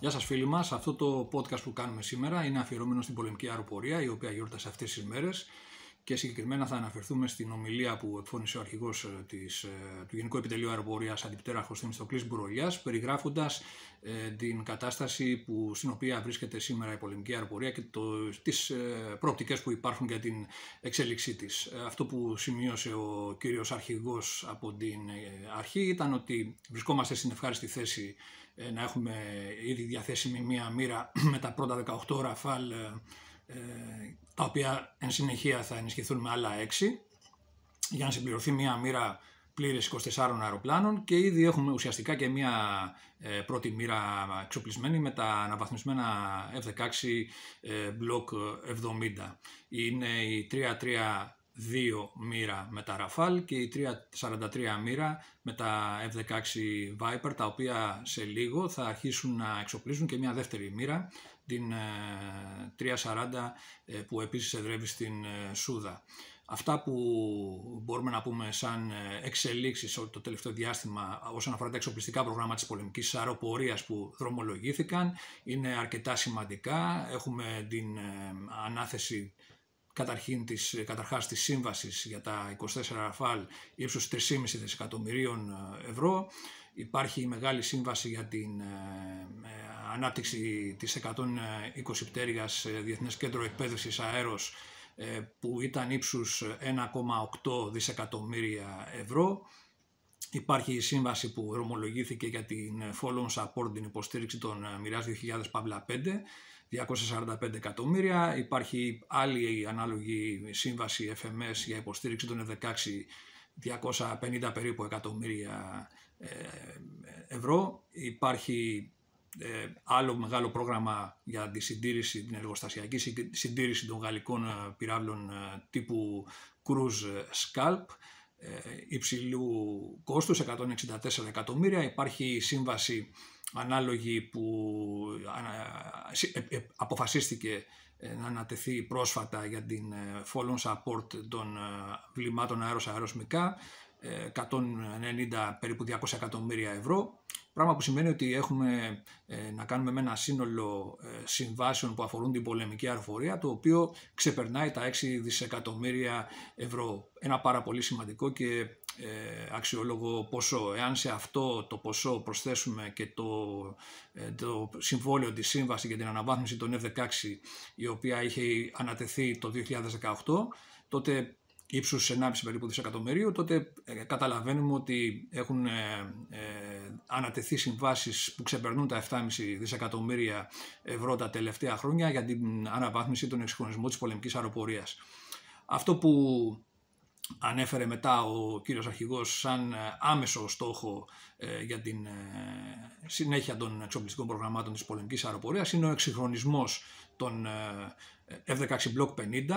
Γεια σας φίλοι μας, αυτό το podcast που κάνουμε σήμερα είναι αφιερωμένο στην πολεμική αεροπορία, η οποία γιόρτασε αυτές τις μέρες και συγκεκριμένα θα αναφερθούμε στην ομιλία που εκφώνησε ο αρχηγός του Γενικού Επιτελείου Αεροπορίας, αντιπτέραρχος Θεμιστοκλής Μπουρολιάς, περιγράφοντας την κατάσταση στην οποία βρίσκεται σήμερα η πολεμική αεροπορία και τις προοπτικές που υπάρχουν για την εξέλιξή της. Αυτό που σημείωσε ο κύριος αρχηγός από την αρχή ήταν ότι βρισκόμαστε στην ευχάριστη θέση να έχουμε ήδη διαθέσιμη μία μοίρα με τα πρώτα 18 Ραφάλ, τα οποία εν συνεχεία θα ενισχυθούν με άλλα 6 για να συμπληρωθεί μία μοίρα πλήρες 24 αεροπλάνων και ήδη έχουμε ουσιαστικά και μία πρώτη μοίρα εξοπλισμένη με τα αναβαθμισμένα F-16 Block 70. Είναι η 332 μοίρα με τα Rafale και η 343 μοίρα με τα F-16 Viper, τα οποία σε λίγο θα αρχίσουν να εξοπλίζουν και μια δεύτερη μοίρα, την 340 που επίσης εδρεύει στην Σούδα. Αυτά που μπορούμε να πούμε σαν εξελίξεις το τελευταίο διάστημα όσον αφορά τα εξοπλιστικά προγράμματα της πολεμικής αεροπορίας που δρομολογήθηκαν είναι αρκετά σημαντικά. Έχουμε την ανάθεση καταρχάς της σύμβασης για τα 24 Ραφάλ ύψους 3,5 δισεκατομμυρίων ευρώ. Υπάρχει η μεγάλη σύμβαση για την ανάπτυξη της 120 πτέρυγας Διεθνές Κέντρο Εκπαίδευσης Αέρος που ήταν ύψους 1,8 δισεκατομμύρια ευρώ. Υπάρχει η σύμβαση που δρομολογήθηκε για την Follow-on Support, την υποστήριξη των μοιράς 2000-5, 245 εκατομμύρια. Υπάρχει άλλη ανάλογη σύμβαση FMS για υποστήριξη των F-16, 250 περίπου εκατομμύρια ευρώ. Υπάρχει άλλο μεγάλο πρόγραμμα για τη συντήρηση, την εργοστασιακή συντήρηση των γαλλικών πυράβλων τύπου Cruise Scalp υψηλού κόστους, 164 εκατομμύρια. Υπάρχει η σύμβαση ανάλογη που αποφασίστηκε να ανατεθεί πρόσφατα για την Follow-on Support των βλημάτων αέρος-αεροσμικά, 190 περίπου 200 εκατομμύρια ευρώ, πράγμα που σημαίνει ότι έχουμε να κάνουμε με ένα σύνολο συμβάσεων που αφορούν την πολεμική αεροπορία, το οποίο ξεπερνάει τα 6 δισεκατομμύρια ευρώ. Ένα πάρα πολύ σημαντικό και αξιόλογο ποσό. Εάν σε αυτό το ποσό προσθέσουμε και το συμβόλαιο της σύμβαση για την αναβάθμιση των F-16, η οποία είχε ανατεθεί το 2018, τότε ύψους 1,5 περίπου δισεκατομμυρίου, τότε καταλαβαίνουμε ότι έχουν ανατεθεί συμβάσεις που ξεπερνούν τα 7,5 δισεκατομμύρια ευρώ τα τελευταία χρόνια για την αναβάθμιση των εξυγχρονισμών της πολεμικής αεροπορίας. Αυτό που ανέφερε μετά ο κύριος αρχηγός σαν άμεσο στόχο για την συνέχεια των εξοπλιστικών προγραμμάτων της πολεμικής αεροπορίας είναι ο εξυγχρονισμός των F-16 Block 50,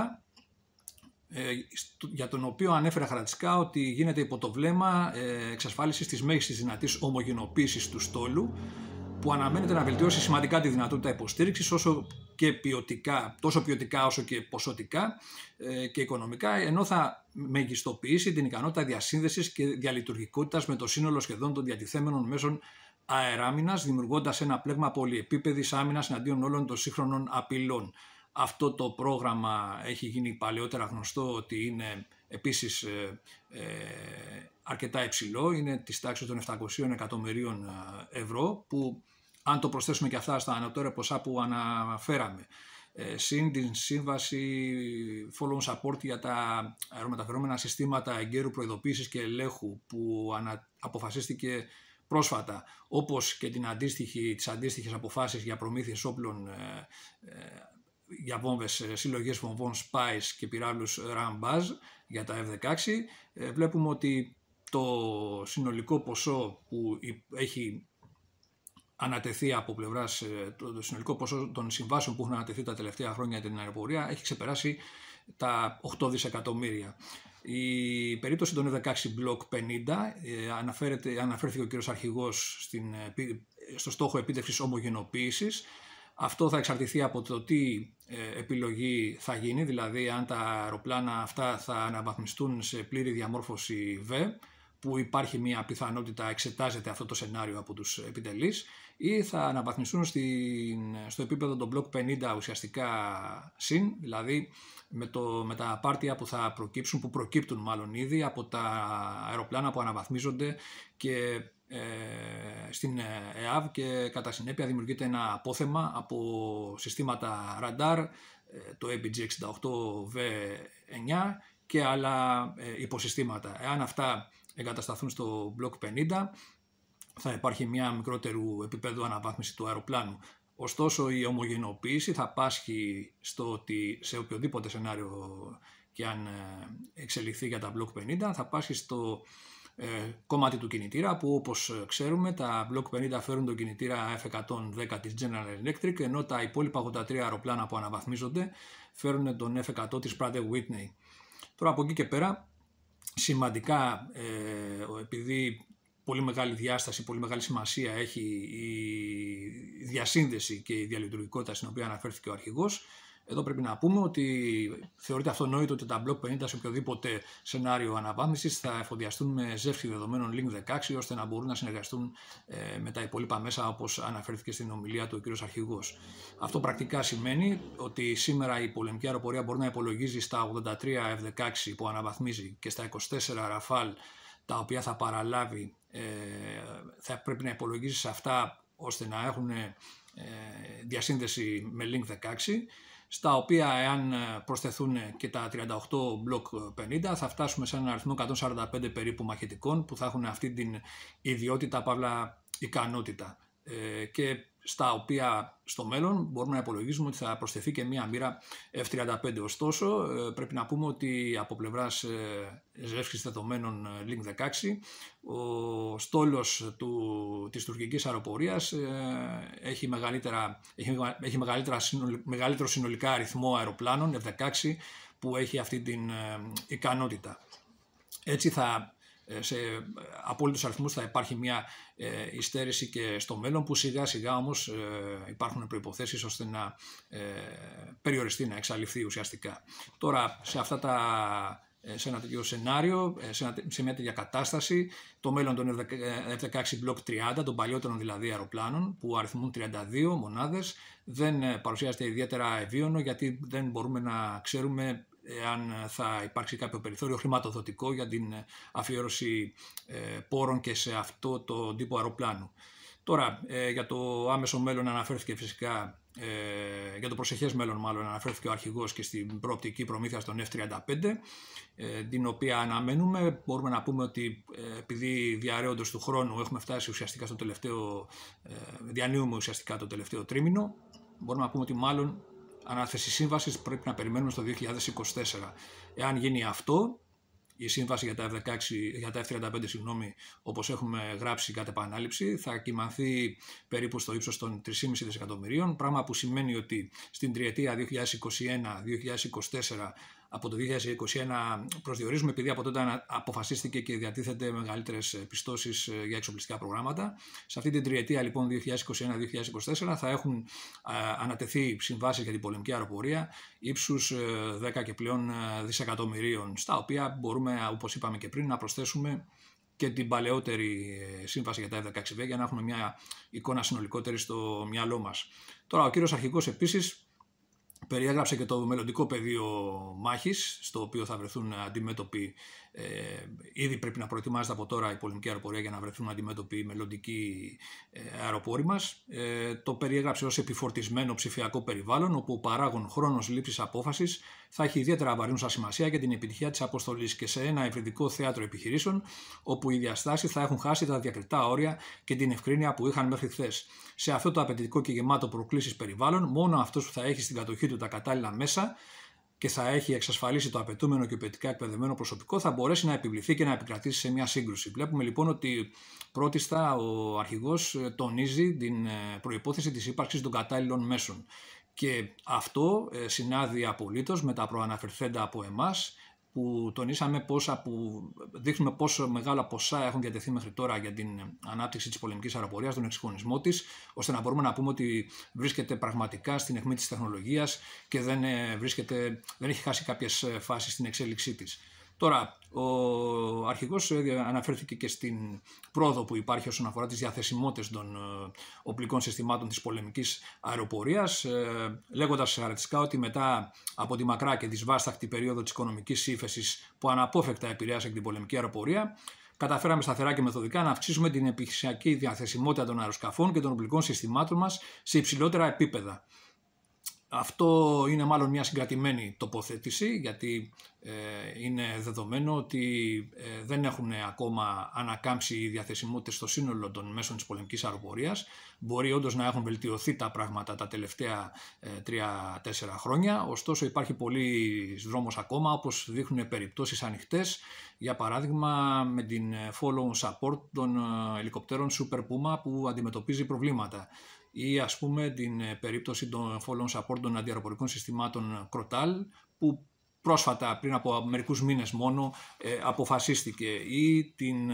για τον οποίο ανέφερα χαρακτηριστικά ότι γίνεται υπό το βλέμμα εξασφάλισης της μέγιστης δυνατής ομογενοποίησης του στόλου, που αναμένεται να βελτιώσει σημαντικά τη δυνατότητα υποστήριξης όσο και ποιοτικά, τόσο ποιοτικά όσο και ποσοτικά και οικονομικά, ενώ θα μεγιστοποιήσει την ικανότητα διασύνδεσης και διαλειτουργικότητας με το σύνολο σχεδόν των διατιθέμενων μέσων αεράμινας, δημιουργώντας ένα πλέγμα πολυεπίπεδης άμυνας εναντίον όλων των σύγχρονων απειλών. Αυτό το πρόγραμμα έχει γίνει παλαιότερα γνωστό ότι είναι επίσης αρκετά υψηλό, είναι της τάξης των 700 εκατομμυρίων ευρώ, που αν το προσθέσουμε και αυτά στα ανωτέρα ποσά που αναφέραμε, συν την σύμβαση Follow-on Support για τα αερομεταφερόμενα συστήματα εγκαίρου προειδοποίησης και ελέγχου που αποφασίστηκε πρόσφατα, όπως και τις αντίστοιχες αποφάσεις για προμήθειες όπλων για βόμβες, συλλογές βομβών Spice και πυράβλους Rambaz για τα F-16, βλέπουμε ότι το συνολικό ποσό που έχει ανατεθεί από πλευράς, το συνολικό ποσό των συμβάσεων που έχουν ανατεθεί τα τελευταία χρόνια για την αεροπορία έχει ξεπεράσει τα 8 δισεκατομμύρια. Η περίπτωση των F-16 Block 50 αναφέρθηκε ο κύριος αρχηγός στο στόχο επίτευξης ομογενοποίησης. Αυτό θα εξαρτηθεί από το τι επιλογή θα γίνει, δηλαδή αν τα αεροπλάνα αυτά θα αναβαθμιστούν σε πλήρη διαμόρφωση V, που υπάρχει μια πιθανότητα, εξετάζεται αυτό το σενάριο από τους επιτελείς, ή θα αναβαθμιστούν στο επίπεδο των Block 50 ουσιαστικά συν, δηλαδή με τα πάρτια που θα προκύψουν, που προκύπτουν μάλλον ήδη από τα αεροπλάνα που αναβαθμίζονται και στην ΕΑΒ, και κατά συνέπεια δημιουργείται ένα απόθεμα από συστήματα ραντάρ, το ABG-68V9 και άλλα υποσυστήματα. Εάν αυτά εγκατασταθούν στο Block 50, θα υπάρχει μια μικρότερου επίπεδου αναβάθμιση του αεροπλάνου. Ωστόσο, η ομογενοποίηση θα πάσχει στο ότι σε οποιοδήποτε σενάριο και αν εξελιχθεί για τα Block 50, θα πάσχει στο κομμάτι του κινητήρα, που όπως ξέρουμε τα Block 50 φέρουν τον κινητήρα F110 της General Electric, ενώ τα υπόλοιπα 83 αεροπλάνα που αναβαθμίζονται φέρουν τον F100 της Pratt & Whitney. Τώρα από εκεί και πέρα, σημαντικά, επειδή πολύ μεγάλη διάσταση, πολύ μεγάλη σημασία έχει η διασύνδεση και η διαλειτουργικότητα στην οποία αναφέρθηκε ο αρχηγός, εδώ πρέπει να πούμε ότι θεωρείται αυτονόητο ότι τα Block 50 σε οποιοδήποτε σενάριο αναβάθμισης θα εφοδιαστούν με ζεύξη δεδομένων Link 16, ώστε να μπορούν να συνεργαστούν με τα υπόλοιπα μέσα, όπως αναφέρθηκε στην ομιλία του ο κύριος αρχηγός. Αυτό πρακτικά σημαίνει ότι σήμερα η πολεμική αεροπορία μπορεί να υπολογίζει στα 83 F-16 που αναβαθμίζει και στα 24 Rafale, τα οποία θα παραλάβει, θα πρέπει να υπολογίζει σε αυτά ώστε να έχουν διασύνδεση με Link 16, στα οποία εάν προσθεθούν και τα 38 Block 50 θα φτάσουμε σε έναν αριθμό 145 περίπου μαχητικών που θα έχουν αυτή την ιδιότητα παύλα ικανότητα, και στα οποία στο μέλλον μπορούμε να υπολογίζουμε ότι θα προσθεθεί και μία μοίρα F-35. Ωστόσο, πρέπει να πούμε ότι από πλευράς ζεύξης δεδομένων Link 16, ο στόλος της τουρκικής αεροπορίας έχει μεγαλύτερο συνολικά αριθμό αεροπλάνων F-16 που έχει αυτή την ικανότητα. Έτσι σε απόλυτους αριθμούς θα υπάρχει μια υστέρηση και στο μέλλον, που σιγά σιγά όμως υπάρχουν προϋποθέσεις ώστε να περιοριστεί, να εξαλειφθεί ουσιαστικά. Τώρα σε ένα τέτοιο σενάριο, σε μια τέτοια κατάσταση, το μέλλον των F-16 Block 30, των παλιότερων δηλαδή αεροπλάνων που αριθμούν 32 μονάδες, δεν παρουσιάζεται ιδιαίτερα ευίωνο, γιατί δεν μπορούμε να ξέρουμε αν θα υπάρξει κάποιο περιθώριο χρηματοδοτικό για την αφιέρωση πόρων και σε αυτό το τύπο αεροπλάνου. Τώρα, για το άμεσο μέλλον αναφέρθηκε φυσικά, για το προσεχές μέλλον μάλλον, αναφέρθηκε ο αρχηγός και στην προοπτική προμήθεια των F-35, την οποία αναμένουμε. Μπορούμε να πούμε ότι επειδή διαρρέοντος του χρόνου έχουμε φτάσει ουσιαστικά στο τελευταίο, διανύουμε ουσιαστικά το τελευταίο τρίμηνο, μπορούμε να πούμε ότι μάλλον ανάθεση σύμβασης πρέπει να περιμένουμε στο 2024. Εάν γίνει αυτό, η σύμβαση για τα F-35, συγγνώμη, όπως έχουμε γράψει κατά επανάληψη, θα κυμανθεί περίπου στο ύψος των 3,5 δισεκατομμυρίων, πράγμα που σημαίνει ότι στην τριετία 2021-2024, από το 2021 προσδιορίζουμε, επειδή από τότε αποφασίστηκε και διατίθεται μεγαλύτερες πιστώσεις για εξοπλιστικά προγράμματα. Σε αυτή την τριετία λοιπόν 2021-2024 θα έχουν ανατεθεί συμβάσεις για την πολεμική αεροπορία ύψους 10 και πλέον δισεκατομμυρίων, στα οποία μπορούμε, όπως είπαμε και πριν, να προσθέσουμε και την παλαιότερη σύμβαση για τα F-16V, για να έχουμε μια εικόνα συνολικότερη στο μυαλό μας. Τώρα ο κύριος αρχηγός επίσης περιέγραψε και το μελλοντικό πεδίο μάχης, στο οποίο θα βρεθούν αντιμέτωποι, ήδη πρέπει να προετοιμάζεται από τώρα η πολεμική αεροπορία για να βρεθούν αντιμέτωποι οι μελλοντικοί αεροπόροι μας. Το περιέγραψε ως επιφορτισμένο ψηφιακό περιβάλλον, όπου ο παράγων χρόνος λήψης απόφασης θα έχει ιδιαίτερα βαρύνουσα σημασία για την επιτυχία της αποστολής, και σε ένα ευρυντικό θέατρο επιχειρήσεων, όπου οι διαστάσεις θα έχουν χάσει τα διακριτά όρια και την ευκρίνεια που είχαν μέχρι χθες. Σε αυτό το απαιτητικό και γεμάτο προκλήσεις περιβάλλον, μόνο αυτός που θα έχει στην κατοχή του τα κατάλληλα μέσα και θα έχει εξασφαλίσει το απαιτούμενο και ποιοτικά εκπαιδευμένο προσωπικό, θα μπορέσει να επιβληθεί και να επικρατήσει σε μια σύγκρουση. Βλέπουμε λοιπόν ότι πρώτιστα ο αρχηγός τονίζει την προϋπόθεση της ύπαρξης των κατάλληλων μέσων. Και αυτό συνάδει απολύτως με τα προαναφερθέντα από εμάς, που τονίσαμε που δείχνουμε πόσο μεγάλα ποσά έχουν διατεθεί μέχρι τώρα για την ανάπτυξη της πολεμικής αεροπορίας, τον εξυγχρονισμό της, ώστε να μπορούμε να πούμε ότι βρίσκεται πραγματικά στην αιχμή της τεχνολογίας και δεν έχει χάσει κάποιες φάσεις στην εξέλιξή της. Τώρα, ο αρχηγός αναφέρθηκε και στην πρόοδο που υπάρχει όσον αφορά τις διαθεσιμότητες των οπλικών συστημάτων της πολεμικής αεροπορίας, λέγοντας χαρακτηριστικά ότι μετά από τη μακρά και δυσβάσταχτη περίοδο της οικονομικής ύφεσης που αναπόφευκτα επηρέασε και την πολεμική αεροπορία, καταφέραμε σταθερά και μεθοδικά να αυξήσουμε την επιχειρησιακή διαθεσιμότητα των αεροσκαφών και των οπλικών συστημάτων μας σε υψηλότερα επίπεδα. Αυτό είναι μάλλον μια συγκρατημένη τοποθέτηση, γιατί είναι δεδομένο ότι δεν έχουν ακόμα ανακάμψει οι διαθεσιμότητες στο σύνολο των μέσων της πολεμικής αεροπορίας. Μπορεί όντως να έχουν βελτιωθεί τα πράγματα τα τελευταία 3-4 χρόνια, ωστόσο υπάρχει πολύς δρόμος ακόμα, όπως δείχνουν περιπτώσεις ανοιχτές, για παράδειγμα με την Follow-on Support των ελικοπτέρων Super Puma που αντιμετωπίζει προβλήματα, ή ας πούμε την περίπτωση των Follow-on Support των αντιαεροπορικών συστημάτων Κροτάλ που πρόσφατα πριν από μερικούς μήνες μόνο αποφασίστηκε, ή την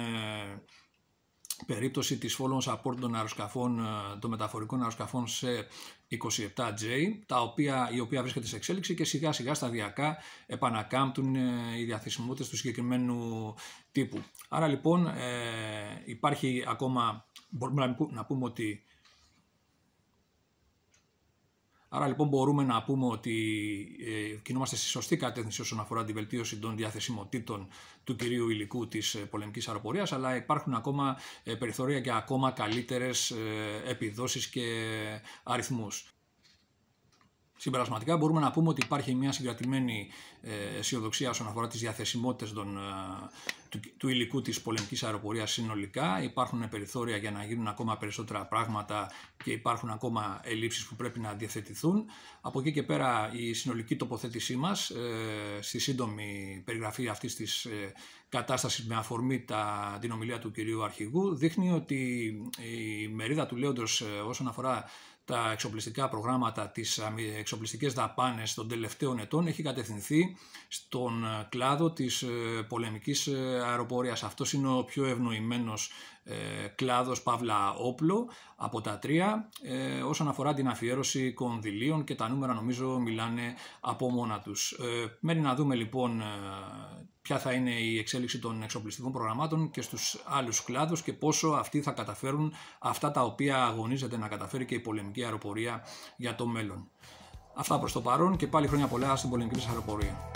περίπτωση της Follow-on Support των μεταφορικών αεροσκαφών C-27J, η οποία βρίσκεται σε εξέλιξη και σιγά σιγά σταδιακά επανακάμπτουν οι διαθεσιμότητες του συγκεκριμένου τύπου. Άρα λοιπόν υπάρχει ακόμα, μπορούμε να πούμε ότι κινούμαστε στη σωστή κατεύθυνση όσον αφορά τη βελτίωση των διαθεσιμοτήτων του κυρίου υλικού της πολεμικής αεροπορίας, αλλά υπάρχουν ακόμα περιθώρια για ακόμα καλύτερες επιδόσεις και αριθμούς. Συμπερασματικά μπορούμε να πούμε ότι υπάρχει μια συγκρατημένη αισιοδοξία όσον αφορά τις διαθεσιμότητες του υλικού της πολεμικής αεροπορίας συνολικά. Υπάρχουν περιθώρια για να γίνουν ακόμα περισσότερα πράγματα και υπάρχουν ακόμα ελλείψεις που πρέπει να διευθετηθούν. Από εκεί και πέρα η συνολική τοποθέτησή μας στη σύντομη περιγραφή αυτής της κατάστασης με αφορμή την ομιλία του κυρίου αρχηγού δείχνει ότι η μερίδα του λέοντος όσον αφορά τα εξοπλιστικά προγράμματα, τις εξοπλιστικές δαπάνες των τελευταίων ετών έχει κατευθυνθεί στον κλάδο της πολεμικής αεροπορίας. Αυτός είναι ο πιο ευνοημένος κλάδος παύλα όπλο από τα τρία όσον αφορά την αφιέρωση κονδυλίων και τα νούμερα νομίζω μιλάνε από μόνα τους. Μένει να δούμε λοιπόν ποια θα είναι η εξέλιξη των εξοπλιστικών προγραμμάτων και στους άλλους κλάδους και πόσο αυτοί θα καταφέρουν αυτά τα οποία αγωνίζεται να καταφέρει και η πολεμική αεροπορία για το μέλλον. Αυτά προς το παρόν και πάλι χρόνια πολλά στην πολεμική αεροπορία.